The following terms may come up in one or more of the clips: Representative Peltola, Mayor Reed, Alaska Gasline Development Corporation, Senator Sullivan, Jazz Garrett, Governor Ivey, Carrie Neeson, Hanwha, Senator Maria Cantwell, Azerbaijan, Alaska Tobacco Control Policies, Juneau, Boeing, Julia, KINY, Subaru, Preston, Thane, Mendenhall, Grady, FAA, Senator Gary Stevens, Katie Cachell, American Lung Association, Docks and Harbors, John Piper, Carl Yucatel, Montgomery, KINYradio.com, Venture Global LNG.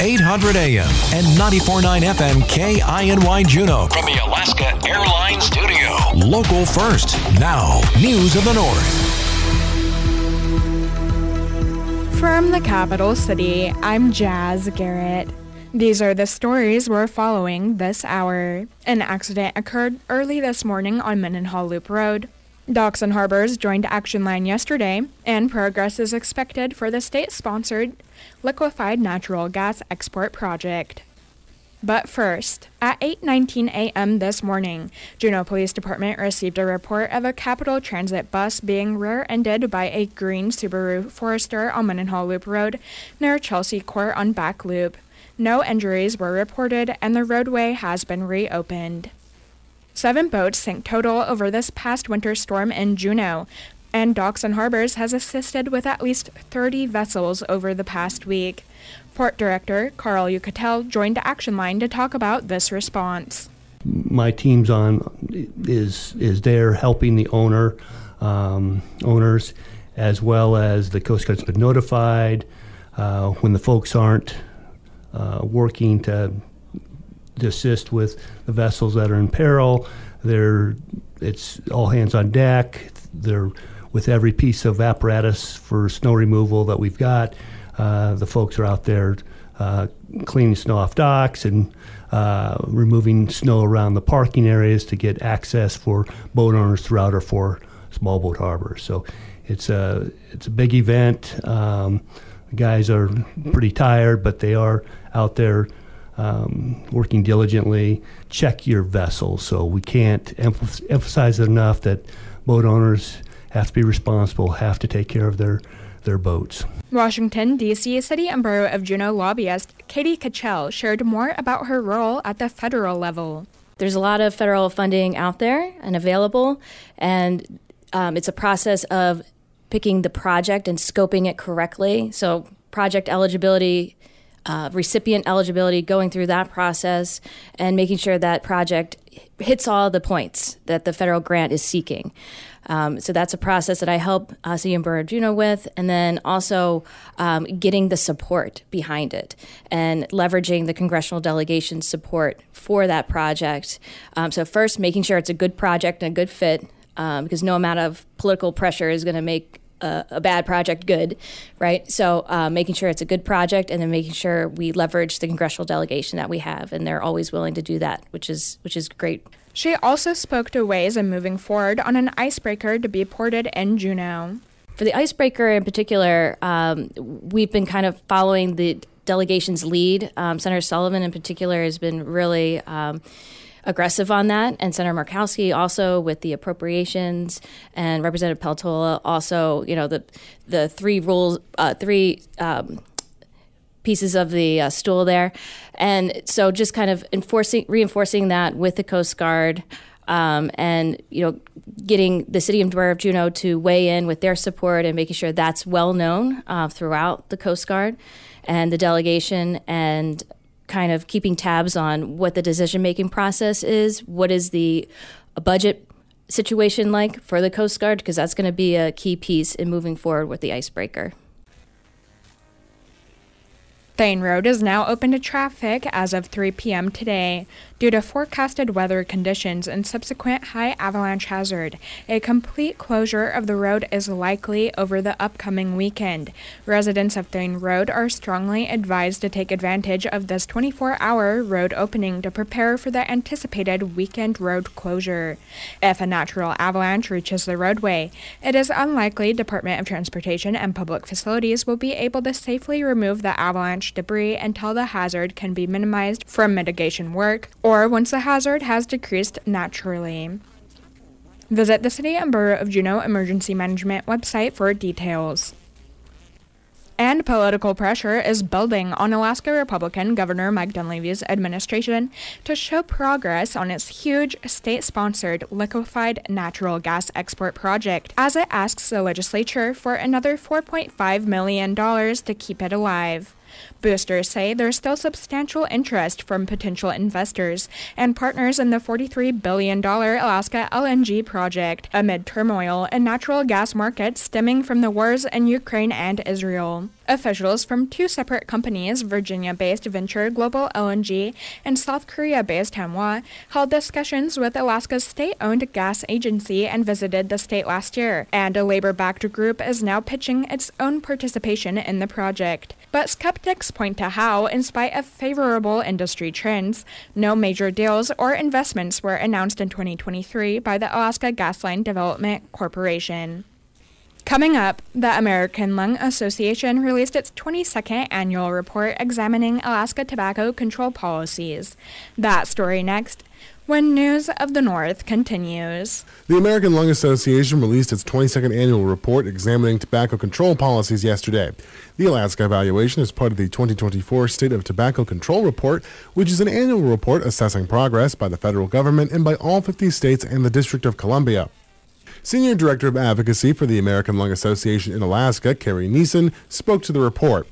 800 AM and 94.9 FM KINY Juneau. From the Alaska Airlines Studio. Local first. Now, News of the North. From the capital city, I'm Jazz Garrett. These are the stories we're following this hour. An accident occurred early this morning on Mendenhall Loop Road. Docks and Harbors joined Action Line yesterday, and progress is expected for the state-sponsored liquefied natural gas export project. But first, at 8:19 a.m. this morning, Juneau Police Department received a report of a Capital Transit bus being rear-ended by a green Subaru Forester on Mendenhall Loop Road near Chelsea Court on Back Loop. No injuries were reported, and the roadway has been reopened. 7 boats sank total over this past winter storm in Juneau, and Docks and Harbors has assisted with at least 30 vessels over the past week. Port Director Carl Yucatel joined Action Line to talk about this response. My team's is there helping the owners, as well as the Coast Guard's been notified when the folks aren't working to assist with the vessels that are in peril. It's all hands on deck. They're with every piece of apparatus for snow removal that we've got. The folks are out there cleaning snow off docks and removing snow around the parking areas to get access for boat owners throughout our 4 small boat harbors. So it's a big event. The guys are pretty tired, but they are out there working diligently. Check your vessel. So we can't emphasize it enough that boat owners have to be responsible, have to take care of their boats. Washington, D.C. City and Borough of Juneau lobbyist Katie Cachell shared more about her role at the federal level. There's a lot of federal funding out there and available, and it's a process of picking the project and scoping it correctly. So project eligibility, recipient eligibility, going through that process and making sure that project hits all the points that the federal grant is seeking. So that's a process that I help City and Borough of Juneau with, and then also getting the support behind it and leveraging the congressional delegation's support for that project. So first, making sure it's a good project and a good fit, because no amount of political pressure is going to make a bad project good, right? So making sure it's a good project, and then making sure we leverage the congressional delegation that we have, and they're always willing to do that, which is great. She also spoke to ways of moving forward on an icebreaker to be ported in Juneau. For the icebreaker in particular, we've been kind of following the delegation's lead. Senator Sullivan in particular has been really aggressive on that, and Senator Murkowski also with the appropriations, and Representative Peltola also. You know, the 3 rules, 3 pieces of the stool there, and so just kind of reinforcing that with the Coast Guard, and getting the City and Borough of Juneau to weigh in with their support and making sure that's well known throughout the Coast Guard and the delegation, and kind of keeping tabs on what the decision-making process is, what is the budget situation like for the Coast Guard, because that's going to be a key piece in moving forward with the icebreaker. Thane Road is now open to traffic as of 3 p.m. today. Due to forecasted weather conditions and subsequent high avalanche hazard, a complete closure of the road is likely over the upcoming weekend. Residents of Thane Road are strongly advised to take advantage of this 24-hour road opening to prepare for the anticipated weekend road closure. If a natural avalanche reaches the roadway, it is unlikely Department of Transportation and public facilities will be able to safely remove the avalanche debris until the hazard can be minimized from mitigation work, or once the hazard has decreased naturally. Visit the City and Borough of Juneau Emergency Management website for details. And political pressure is building on Alaska Republican Governor Mike Dunleavy's administration to show progress on its huge state-sponsored liquefied natural gas export project as it asks the legislature for another $4.5 million to keep it alive. Boosters say there's still substantial interest from potential investors and partners in the $43 billion Alaska LNG project amid turmoil in natural gas markets stemming from the wars in Ukraine and Israel. Officials from two separate companies, Virginia-based Venture Global LNG and South Korea-based Hanwha, held discussions with Alaska's state-owned gas agency and visited the state last year, and a labor-backed group is now pitching its own participation in the project. But skeptics point to how, in spite of favorable industry trends, no major deals or investments were announced in 2023 by the Alaska Gasline Development Corporation. Coming up, the American Lung Association released its 22nd annual report examining Alaska tobacco control policies. That story next, when News of the North continues. The American Lung Association released its 22nd annual report examining tobacco control policies yesterday. The Alaska evaluation is part of the 2024 State of Tobacco Control Report, which is an annual report assessing progress by the federal government and by all 50 states and the District of Columbia. Senior Director of Advocacy for the American Lung Association in Alaska, Carrie Neeson, spoke to the report.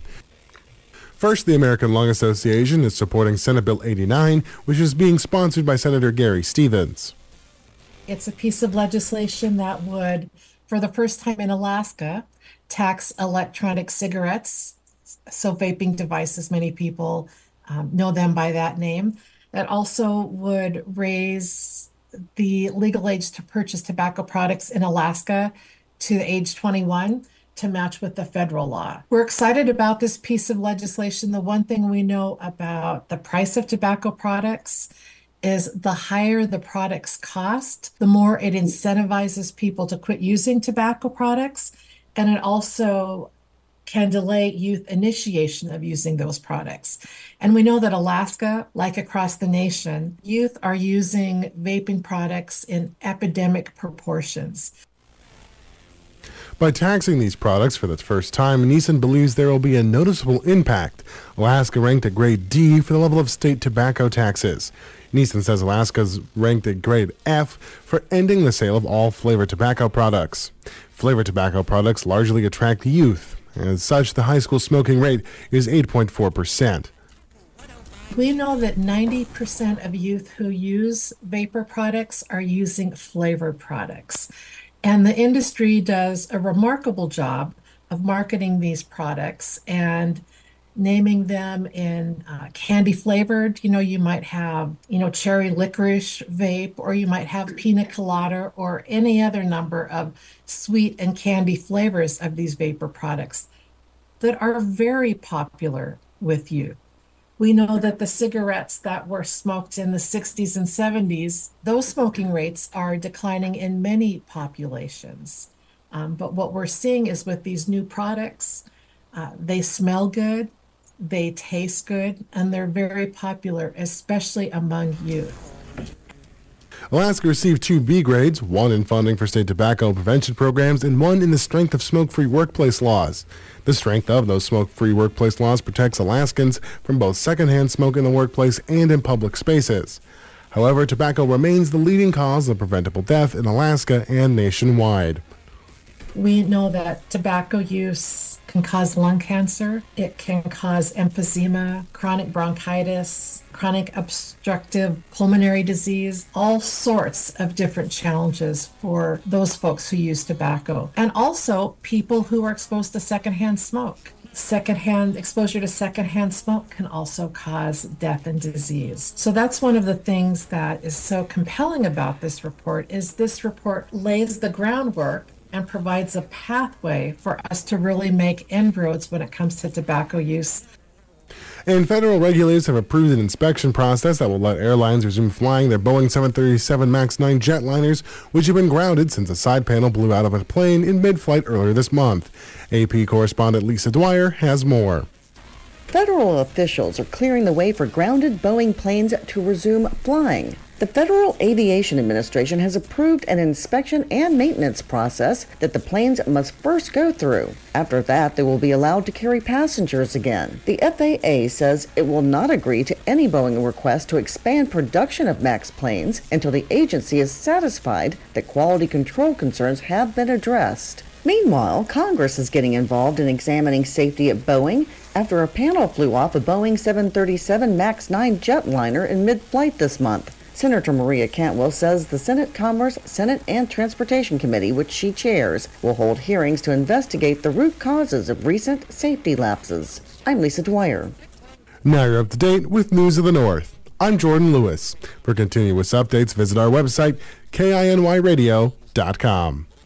First, the American Lung Association is supporting Senate Bill 89, which is being sponsored by Senator Gary Stevens. It's a piece of legislation that would, for the first time in Alaska, tax electronic cigarettes, so vaping devices, many people know them by that name. That also would raise the legal age to purchase tobacco products in Alaska to age 21 to match with the federal law. We're excited about this piece of legislation. The one thing we know about the price of tobacco products is the higher the products cost, the more it incentivizes people to quit using tobacco products, and it also can delay youth initiation of using those products. And we know that Alaska, like across the nation, youth are using vaping products in epidemic proportions. By taxing these products for the first time, Neeson believes there will be a noticeable impact. Alaska ranked at grade D for the level of state tobacco taxes. Neeson says Alaska's ranked at grade F for ending the sale of all flavored tobacco products. Flavored tobacco products largely attract youth. As such, the high school smoking rate is 8.4%. We know that 90% of youth who use vapor products are using flavored products. And the industry does a remarkable job of marketing these products and naming them in candy flavored. You know, you might have, cherry licorice vape, or you might have pina colada, or any other number of sweet and candy flavors of these vapor products that are very popular with youth. We know that the cigarettes that were smoked in the 60s and 70s, those smoking rates are declining in many populations. But what we're seeing is with these new products, they smell good. They taste good, and they're very popular, especially among youth. Alaska received 2 B grades, one in funding for state tobacco prevention programs and one in the strength of smoke-free workplace laws. The strength of those smoke-free workplace laws protects Alaskans from both secondhand smoke in the workplace and in public spaces. However, tobacco remains the leading cause of preventable death in Alaska and nationwide. We know that tobacco use can cause lung cancer. It can cause emphysema, chronic bronchitis, chronic obstructive pulmonary disease, all sorts of different challenges for those folks who use tobacco. And also people who are exposed to secondhand smoke. Exposure to secondhand smoke can also cause death and disease. So that's one of the things that is so compelling about this report, is this report lays the groundwork and provides a pathway for us to really make inroads when it comes to tobacco use. And federal regulators have approved an inspection process that will let airlines resume flying their Boeing 737 MAX 9 jetliners, which have been grounded since a side panel blew out of a plane in mid-flight earlier this month. AP correspondent Lisa Dwyer has more. Federal officials are clearing the way for grounded Boeing planes to resume flying. The Federal Aviation Administration has approved an inspection and maintenance process that the planes must first go through. After that, they will be allowed to carry passengers again. The FAA says it will not agree to any Boeing request to expand production of MAX planes until the agency is satisfied that quality control concerns have been addressed. Meanwhile, Congress is getting involved in examining safety at Boeing after a panel flew off a Boeing 737 MAX 9 jetliner in mid-flight this month. Senator Maria Cantwell says the Senate Commerce, Senate, and Transportation Committee, which she chairs, will hold hearings to investigate the root causes of recent safety lapses. I'm Lisa Dwyer. Now you're up to date with News of the North. I'm Jordan Lewis. For continuous updates, visit our website, KINYradio.com.